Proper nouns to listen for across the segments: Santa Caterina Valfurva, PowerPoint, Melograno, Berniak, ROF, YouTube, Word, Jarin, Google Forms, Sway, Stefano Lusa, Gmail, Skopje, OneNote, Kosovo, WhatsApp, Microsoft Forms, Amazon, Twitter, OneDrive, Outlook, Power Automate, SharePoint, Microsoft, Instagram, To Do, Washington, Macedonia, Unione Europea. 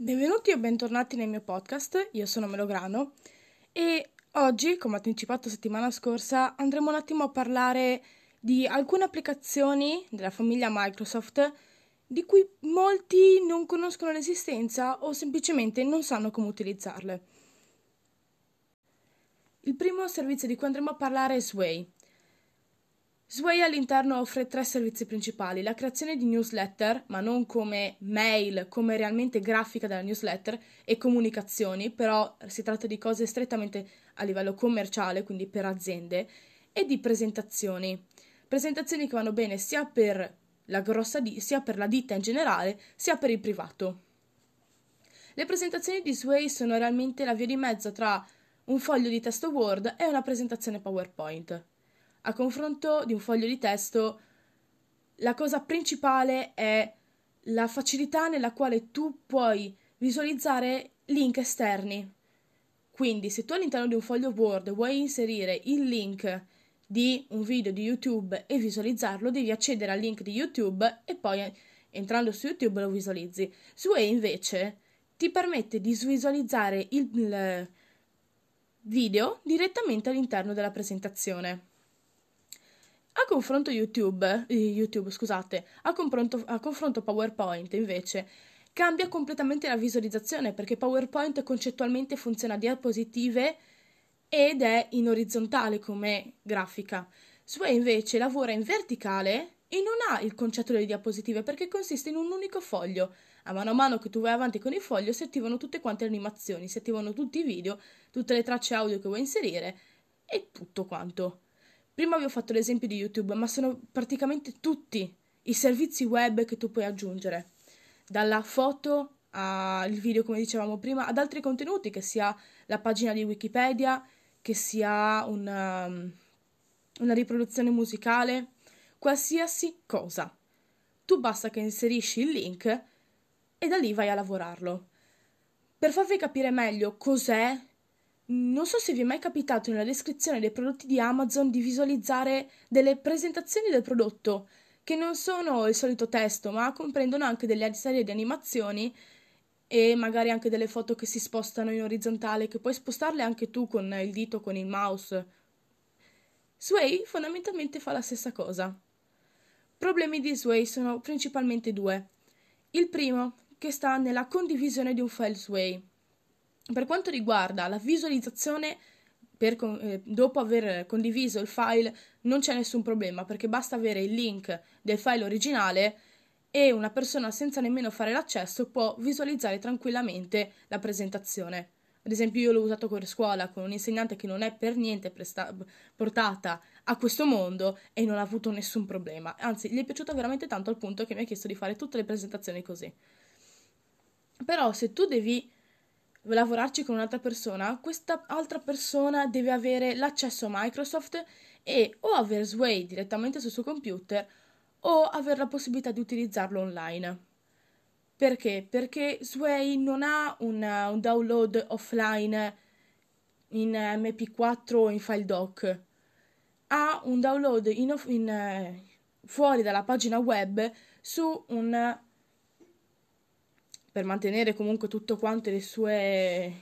Benvenuti o bentornati nel mio podcast, io sono Melograno e oggi, come anticipato settimana scorsa, andremo un attimo a parlare di alcune applicazioni della famiglia Microsoft di cui molti non conoscono l'esistenza o semplicemente non sanno come utilizzarle. Il primo servizio di cui andremo a parlare è Sway. Sway all'interno offre 3 servizi principali: la creazione di newsletter, ma non come mail, come realmente grafica della newsletter, e comunicazioni, però si tratta di cose strettamente a livello commerciale, quindi per aziende, e di presentazioni. Presentazioni che vanno bene sia per la sia per la ditta in generale, sia per il privato. Le presentazioni di Sway sono realmente la via di mezzo tra un foglio di testo Word e una presentazione PowerPoint. A confronto di un foglio di testo, la cosa principale è la facilità nella quale tu puoi visualizzare link esterni. Quindi, se tu all'interno di un foglio Word vuoi inserire il link di un video di YouTube e visualizzarlo, devi accedere al link di YouTube e poi, entrando su YouTube, lo visualizzi. Sway, invece, ti permette di visualizzare il video direttamente all'interno della presentazione. A confronto PowerPoint, invece, cambia completamente la visualizzazione, perché PowerPoint concettualmente funziona a diapositive ed è in orizzontale come grafica. Sway invece lavora in verticale e non ha il concetto delle diapositive, perché consiste in un unico foglio. A mano che tu vai avanti con il foglio si attivano tutte quante le animazioni, si attivano tutti i video, tutte le tracce audio che vuoi inserire e tutto quanto. Prima vi ho fatto l'esempio di YouTube, ma sono praticamente tutti i servizi web che tu puoi aggiungere, dalla foto al video, come dicevamo prima, ad altri contenuti, che sia la pagina di Wikipedia, che sia una riproduzione musicale, qualsiasi cosa. Tu basta che inserisci il link e da lì vai a lavorarlo. Per farvi capire meglio cos'è, non so se vi è mai capitato nella descrizione dei prodotti di Amazon di visualizzare delle presentazioni del prodotto che non sono il solito testo, ma comprendono anche delle serie di animazioni e magari anche delle foto che si spostano in orizzontale, che puoi spostarle anche tu con il dito, con il mouse. Sway fondamentalmente fa la stessa cosa. Problemi di Sway sono principalmente 2. Il primo, che sta nella condivisione di un file Sway. Per quanto riguarda la visualizzazione, dopo aver condiviso il file non c'è nessun problema, perché basta avere il link del file originale e una persona, senza nemmeno fare l'accesso, può visualizzare tranquillamente la presentazione. Ad esempio, io l'ho usato per scuola con un insegnante che non è per niente portata a questo mondo e non ha avuto nessun problema. Anzi, gli è piaciuta veramente tanto, al punto che mi ha chiesto di fare tutte le presentazioni così. Però se tu devi lavorarci con un'altra persona, questa altra persona deve avere l'accesso a Microsoft e o avere Sway direttamente sul suo computer o avere la possibilità di utilizzarlo online. Perché? Perché Sway non ha un download offline in MP4 o in file doc, ha un download fuori dalla pagina web su un, per mantenere comunque tutto quanto le sue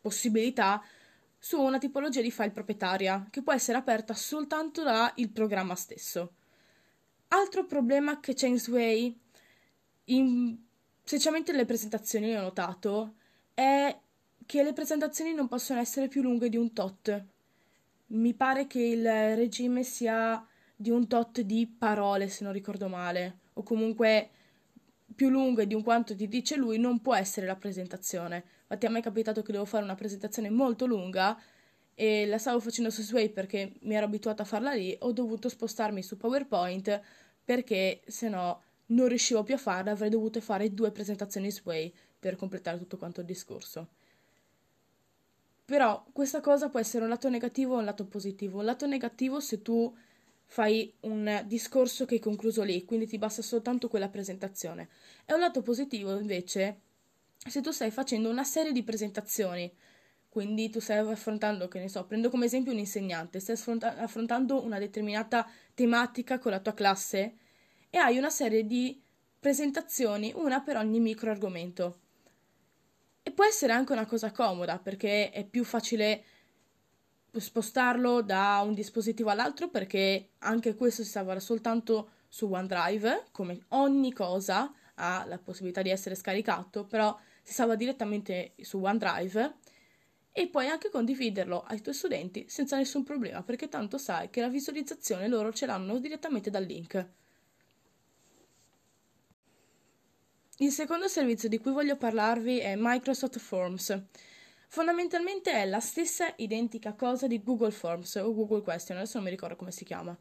possibilità, su una tipologia di file proprietaria che può essere aperta soltanto dal programma stesso. Altro problema che c'è in Sway, specialmente nelle presentazioni, ho notato, è che le presentazioni non possono essere più lunghe di un tot. Mi pare che il regime sia di un tot di parole, se non ricordo male, o comunque più lunghe di un quanto ti dice lui non può essere la presentazione. Infatti a me è capitato che devo fare una presentazione molto lunga e la stavo facendo su Sway perché mi ero abituata a farla lì, ho dovuto spostarmi su PowerPoint perché sennò non riuscivo più a farla, avrei dovuto fare 2 presentazioni Sway per completare tutto quanto il discorso. Però questa cosa può essere un lato negativo e un lato positivo. Un lato negativo se tu fai un discorso che è concluso lì, quindi ti basta soltanto quella presentazione. È un lato positivo invece se tu stai facendo una serie di presentazioni, quindi tu stai affrontando, che ne so, prendo come esempio un insegnante, stai affrontando una determinata tematica con la tua classe e hai una serie di presentazioni, una per ogni micro argomento. può essere anche una cosa comoda, perché è più facile spostarlo da un dispositivo all'altro, perché anche questo si salva soltanto su OneDrive, come ogni cosa ha la possibilità di essere scaricato, però si salva direttamente su OneDrive e puoi anche condividerlo ai tuoi studenti senza nessun problema, perché tanto sai che la visualizzazione loro ce l'hanno direttamente dal link. Il secondo servizio di cui voglio parlarvi è Microsoft Forms. Fondamentalmente è la stessa identica cosa di Google Forms o Google Question, adesso non mi ricordo come si chiama.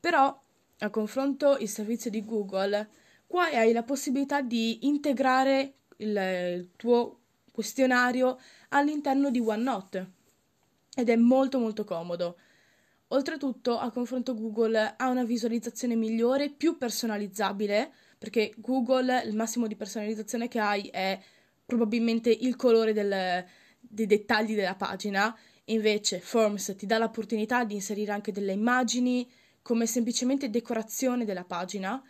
Però, a confronto il servizio di Google, qua hai la possibilità di integrare il tuo questionario all'interno di OneNote ed è molto molto comodo. Oltretutto, a confronto Google ha una visualizzazione migliore, più personalizzabile, perché Google il massimo di personalizzazione che hai è probabilmente il colore dei dettagli della pagina, invece Forms ti dà l'opportunità di inserire anche delle immagini come semplicemente decorazione della pagina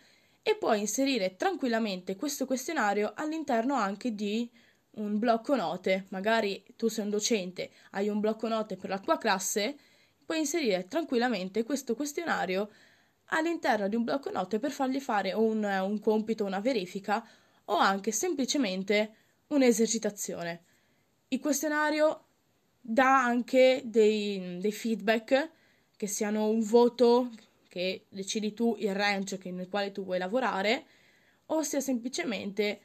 e puoi inserire tranquillamente questo questionario all'interno anche di un blocco note. Magari tu sei un docente, hai un blocco note per la tua classe, puoi inserire tranquillamente questo questionario all'interno di un blocco note per fargli fare un compito, una verifica o anche semplicemente un'esercitazione. Il questionario dà anche dei feedback, che siano un voto che decidi tu, il range nel quale tu vuoi lavorare, o sia semplicemente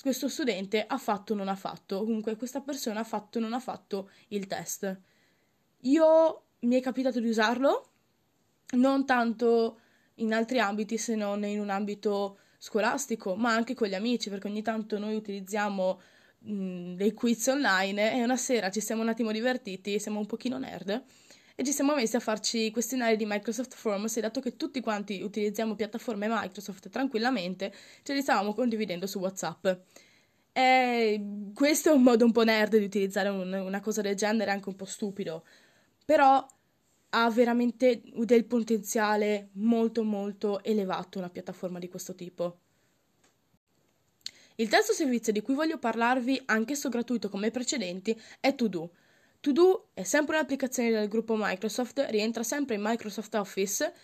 questo studente ha fatto o non ha fatto, comunque questa persona ha fatto o non ha fatto il test. Mi è capitato di usarlo, non tanto in altri ambiti se non in un ambito scolastico, ma anche con gli amici, perché ogni tanto noi utilizziamo dei quiz online e una sera ci siamo un attimo divertiti, siamo un pochino nerd e ci siamo messi a farci questionari di Microsoft Forms e dato che tutti quanti utilizziamo piattaforme Microsoft tranquillamente, ce li stavamo condividendo su WhatsApp. Questo è un modo un po' nerd di utilizzare una cosa del genere, anche un po' stupido, però ha veramente del potenziale molto molto elevato una piattaforma di questo tipo. Il terzo servizio di cui voglio parlarvi, anch'esso gratuito come i precedenti, è To Do. To Do è sempre un'applicazione del gruppo Microsoft, rientra sempre in Microsoft Office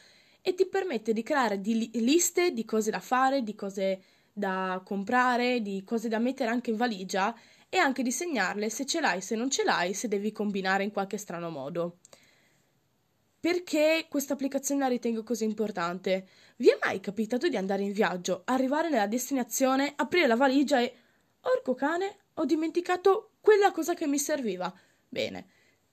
e ti permette di creare liste di cose da fare, di cose da comprare, di cose da mettere anche in valigia e anche di segnarle se ce l'hai, se non ce l'hai, se devi combinare in qualche strano modo. Perché questa applicazione la ritengo così importante? Vi è mai capitato di andare in viaggio, arrivare nella destinazione, aprire la valigia e orco cane, ho dimenticato quella cosa che mi serviva? Bene,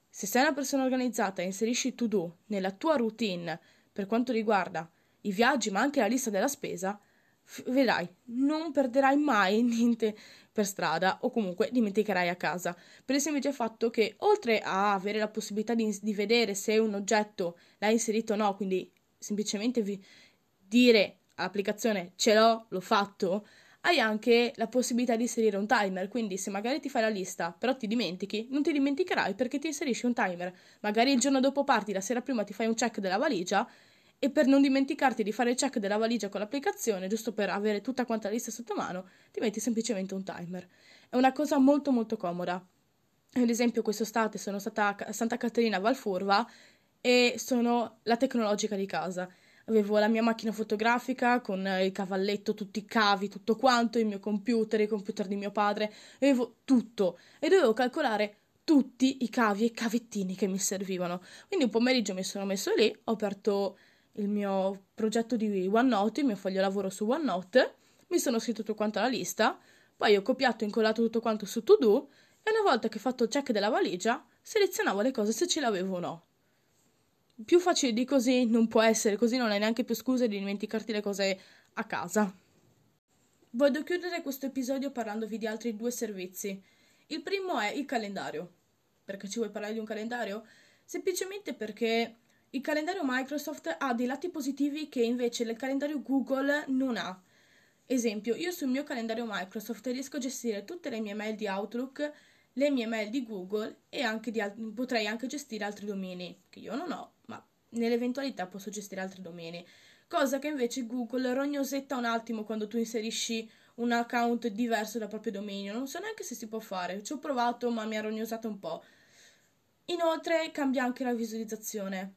se sei una persona organizzata e inserisci To Do nella tua routine per quanto riguarda i viaggi ma anche la lista della spesa, vedrai, non perderai mai niente per strada o comunque dimenticherai a casa, per il semplice fatto che oltre a avere la possibilità di vedere se un oggetto l'hai inserito o no, quindi semplicemente dire all'applicazione ce l'ho, l'ho fatto, hai anche la possibilità di inserire un timer, quindi se magari ti fai la lista però ti dimentichi, non ti dimenticherai perché ti inserisci un timer, magari il giorno dopo parti, la sera prima ti fai un check della valigia e per non dimenticarti di fare il check della valigia con l'applicazione, giusto per avere tutta quanta la lista sotto mano, ti metti semplicemente un timer. È una cosa molto molto comoda. Ad esempio quest'estate sono stata a Santa Caterina Valfurva e sono la tecnologica di casa. Avevo la mia macchina fotografica con il cavalletto, tutti i cavi, tutto quanto, il mio computer, il computer di mio padre, avevo tutto e dovevo calcolare tutti i cavi e i cavettini che mi servivano. Quindi un pomeriggio mi sono messo lì, ho aperto il mio progetto di OneNote, il mio foglio lavoro su OneNote, mi sono scritto tutto quanto alla lista, poi ho copiato e incollato tutto quanto su To Do e una volta che ho fatto il check della valigia selezionavo le cose se ce l'avevo o no. Più facile di così non può essere, così non hai neanche più scuse di dimenticarti le cose a casa. Voglio chiudere questo episodio parlandovi di altri due servizi. Il primo è il calendario. Perché ci vuoi parlare di un calendario? Semplicemente perché il calendario Microsoft ha dei lati positivi che invece il calendario Google non ha. Esempio, io sul mio calendario Microsoft riesco a gestire tutte le mie mail di Outlook, le mie mail di Google e anche potrei anche gestire altri domini, che io non ho, ma nell'eventualità posso gestire altri domini. Cosa che invece Google rognosetta un attimo quando tu inserisci un account diverso dal proprio dominio. Non so neanche se si può fare, ci ho provato ma mi ero rognosata un po'. Inoltre cambia anche la visualizzazione.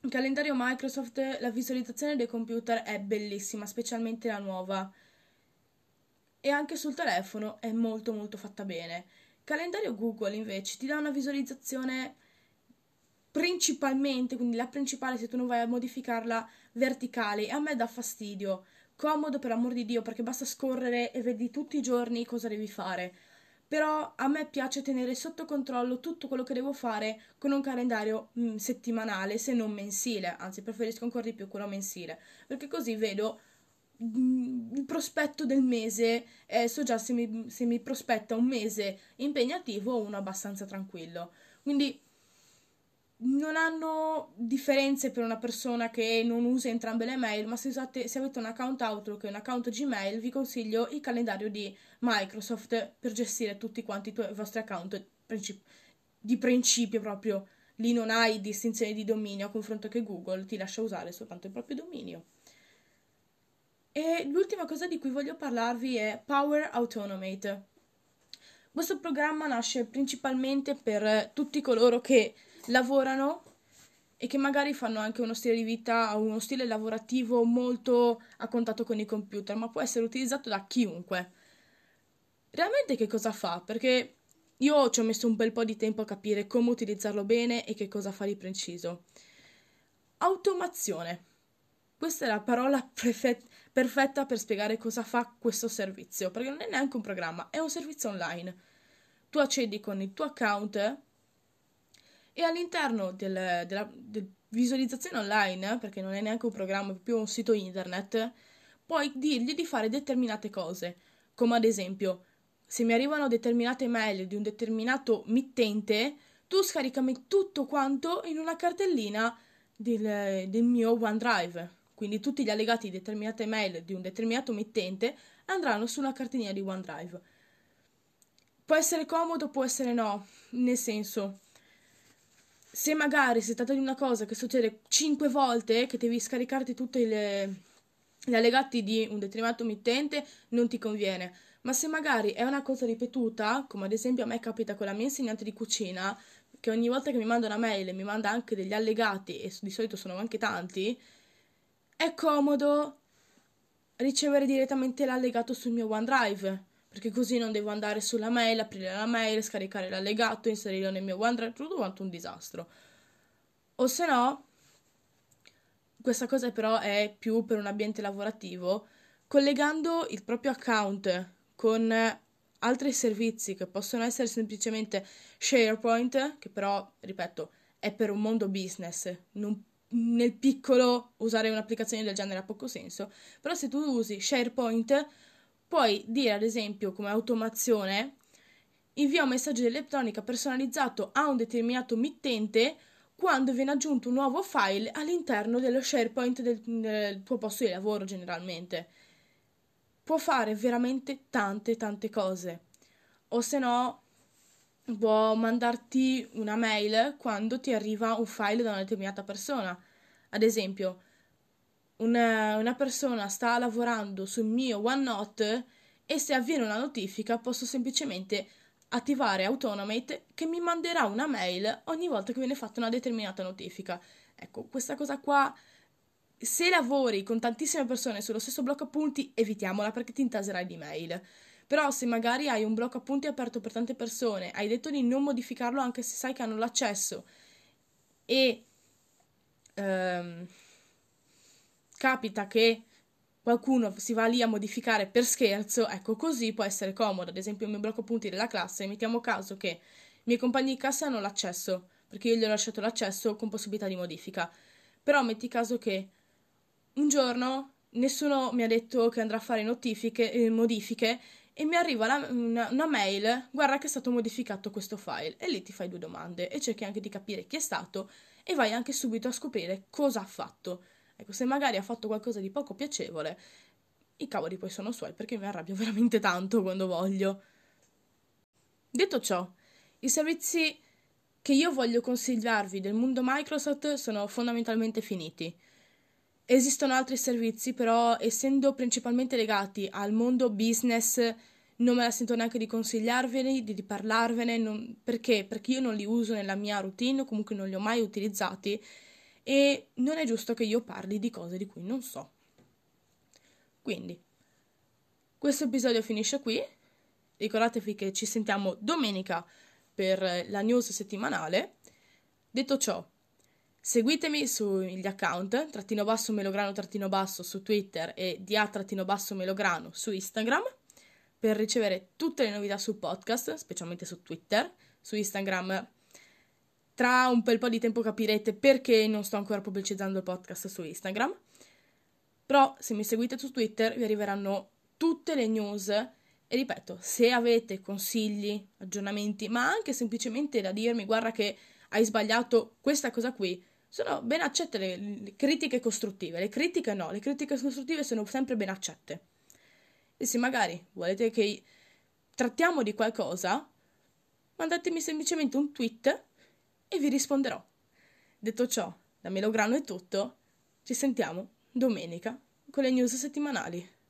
Il calendario Microsoft, la visualizzazione dei computer è bellissima, specialmente la nuova. E anche sul telefono è molto molto fatta bene. Il calendario Google invece ti dà una visualizzazione principalmente, quindi la principale, se tu non vai a modificarla, verticale. A me dà fastidio, comodo per amor di Dio perché basta scorrere e vedi tutti i giorni cosa devi fare. Però a me piace tenere sotto controllo tutto quello che devo fare con un calendario settimanale, se non mensile, anzi preferisco ancora di più quello mensile, perché così vedo il prospetto del mese e so già se mi prospetta un mese impegnativo o uno abbastanza tranquillo. Quindi non hanno differenze per una persona che non usa entrambe le mail, ma se avete un account Outlook e un account Gmail, vi consiglio il calendario di Microsoft per gestire tutti quanti i vostri account di principio proprio. Lì non hai distinzione di dominio, a confronto che Google ti lascia usare soltanto il proprio dominio. E l'ultima cosa di cui voglio parlarvi è Power Automate. Questo programma nasce principalmente per tutti coloro che lavorano e che magari fanno anche uno stile di vita, uno stile lavorativo molto a contatto con i computer, ma può essere utilizzato da chiunque. Realmente che cosa fa? Perché io ci ho messo un bel po' di tempo a capire come utilizzarlo bene e che cosa fa di preciso. Automazione. Questa è la parola perfetta per spiegare cosa fa questo servizio, perché non è neanche un programma, è un servizio online. Tu accedi con il tuo account e all'interno della visualizzazione online, perché non è neanche un programma, è più un sito internet, puoi dirgli di fare determinate cose, come ad esempio, se mi arrivano determinate mail di un determinato mittente, tu scaricami tutto quanto in una cartellina del mio OneDrive. Quindi tutti gli allegati di determinate mail di un determinato mittente andranno su una cartellina di OneDrive. Può essere comodo, può essere no, nel senso, se magari si tratta di una cosa che succede 5 volte, che devi scaricarti tutti gli allegati di un determinato mittente, non ti conviene. Ma se magari è una cosa ripetuta, come ad esempio a me capita con la mia insegnante di cucina, che ogni volta che mi manda una mail mi manda anche degli allegati, e di solito sono anche tanti, è comodo ricevere direttamente l'allegato sul mio OneDrive, perché così non devo andare sulla mail, aprire la mail, scaricare l'allegato, inserirlo nel mio OneDrive, tutto quanto un disastro. O se no, questa cosa però è più per un ambiente lavorativo, collegando il proprio account con altri servizi che possono essere semplicemente SharePoint, che però, ripeto, è per un mondo business, nel piccolo usare un'applicazione del genere ha poco senso, però se tu usi SharePoint, puoi dire ad esempio come automazione: invia un messaggio di elettronica personalizzato a un determinato mittente quando viene aggiunto un nuovo file all'interno dello SharePoint del tuo posto di lavoro generalmente. Può fare veramente tante cose. O se no può mandarti una mail quando ti arriva un file da una determinata persona. Ad esempio, una persona sta lavorando sul mio OneNote e se avviene una notifica posso semplicemente attivare Automate che mi manderà una mail ogni volta che viene fatta una determinata notifica. Ecco, questa cosa qua, se lavori con tantissime persone sullo stesso blocco appunti, evitiamola perché ti intaserai di mail. Però se magari hai un blocco appunti aperto per tante persone, hai detto di non modificarlo anche se sai che hanno l'accesso e capita che qualcuno si va lì a modificare per scherzo, ecco, così può essere comodo. Ad esempio il mio blocco punti della classe, mettiamo caso che i miei compagni di classe hanno l'accesso, perché io gli ho lasciato l'accesso con possibilità di modifica. Però metti caso che un giorno nessuno mi ha detto che andrà a fare modifiche e mi arriva una mail: guarda che è stato modificato questo file, e lì ti fai due domande e cerchi anche di capire chi è stato e vai anche subito a scoprire cosa ha fatto. Ecco, se magari ha fatto qualcosa di poco piacevole, i cavoli poi sono suoi, perché mi arrabbio veramente tanto quando voglio. Detto ciò, i servizi che io voglio consigliarvi del mondo Microsoft sono fondamentalmente finiti. Esistono altri servizi, però essendo principalmente legati al mondo business non me la sento neanche di consigliarvene, di parlarvene, perché? Perché io non li uso nella mia routine, comunque non li ho mai utilizzati e non è giusto che io parli di cose di cui non so. Quindi, questo episodio finisce qui, ricordatevi che ci sentiamo domenica per la news settimanale. Detto ciò, seguitemi sugli account _melograno_ su Twitter e @melograno su Instagram per ricevere tutte le novità sul podcast, specialmente su Twitter. Su Instagram tra un bel po' di tempo capirete perché non sto ancora pubblicizzando il podcast su Instagram, però se mi seguite su Twitter vi arriveranno tutte le news e ripeto, se avete consigli, aggiornamenti, ma anche semplicemente da dirmi guarda che hai sbagliato questa cosa qui, sono ben accette le critiche costruttive, le critiche no, le critiche costruttive sono sempre ben accette. E se magari volete che trattiamo di qualcosa, mandatemi semplicemente un tweet e vi risponderò. Detto ciò, da Melograno è tutto, ci sentiamo domenica con le news settimanali.